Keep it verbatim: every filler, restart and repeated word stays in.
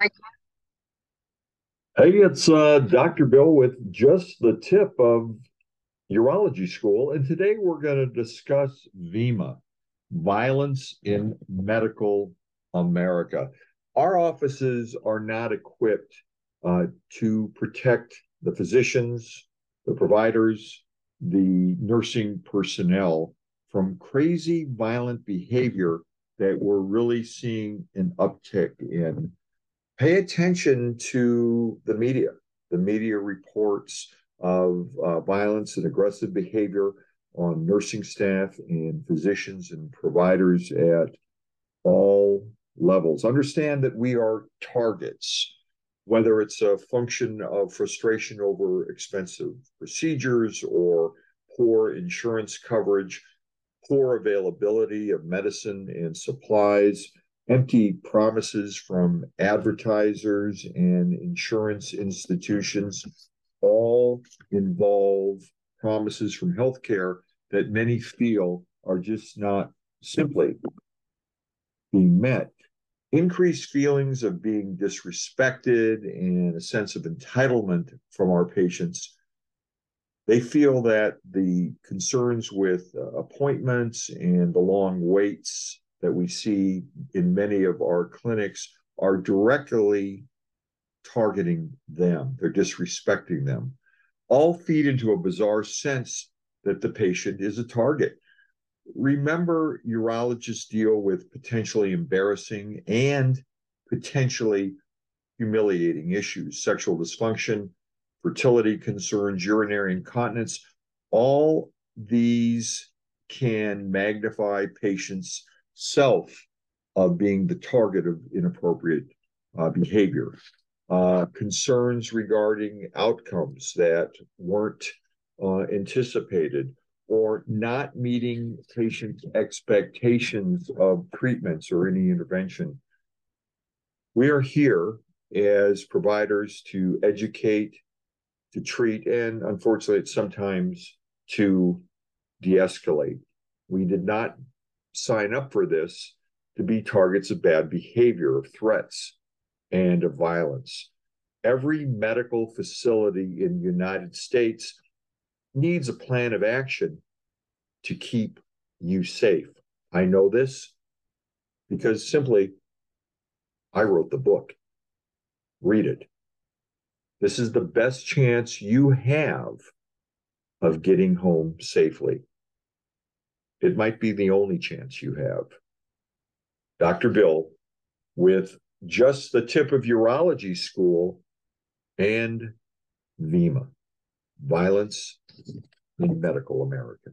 Right. Hey, it's uh, Doctor Bill with Just the Tip of Urology School, and today we're going to discuss V I M A, violence in medical America. Our offices are not equipped uh, to protect the physicians, the providers, the nursing personnel from crazy violent behavior that we're really seeing an uptick in. Pay attention to the media, the media reports of uh, violence and aggressive behavior on nursing staff and physicians and providers at all levels. Understand that we are targets, whether it's a function of frustration over expensive procedures or poor insurance coverage, poor availability of medicine and supplies, empty promises from advertisers and insurance institutions, all involve promises from healthcare that many feel are just not simply being met. Increased feelings of being disrespected and a sense of entitlement from our patients. They feel that the concerns with appointments and the long waits that we see in many of our clinics are directly targeting them. They're disrespecting them. All feed into a bizarre sense that the patient is a target. Remember, urologists deal with potentially embarrassing and potentially humiliating issues, sexual dysfunction, fertility concerns, urinary incontinence. All these can magnify patients' self of being the target of inappropriate uh, behavior, uh, concerns regarding outcomes that weren't uh, anticipated, or not meeting patients' expectations of treatments or any intervention. We are here as providers to educate, to treat, and unfortunately, sometimes to de-escalate. We did not sign up for this to be targets of bad behavior, of threats, and of violence. Every medical facility in the United States needs a plan of action to keep you safe. I know this because simply I wrote the book. Read it. This is the best chance you have of getting home safely. It might be the only chance you have. Doctor Bill with Just the Tip of Urology School and V I M A, violence in medical America.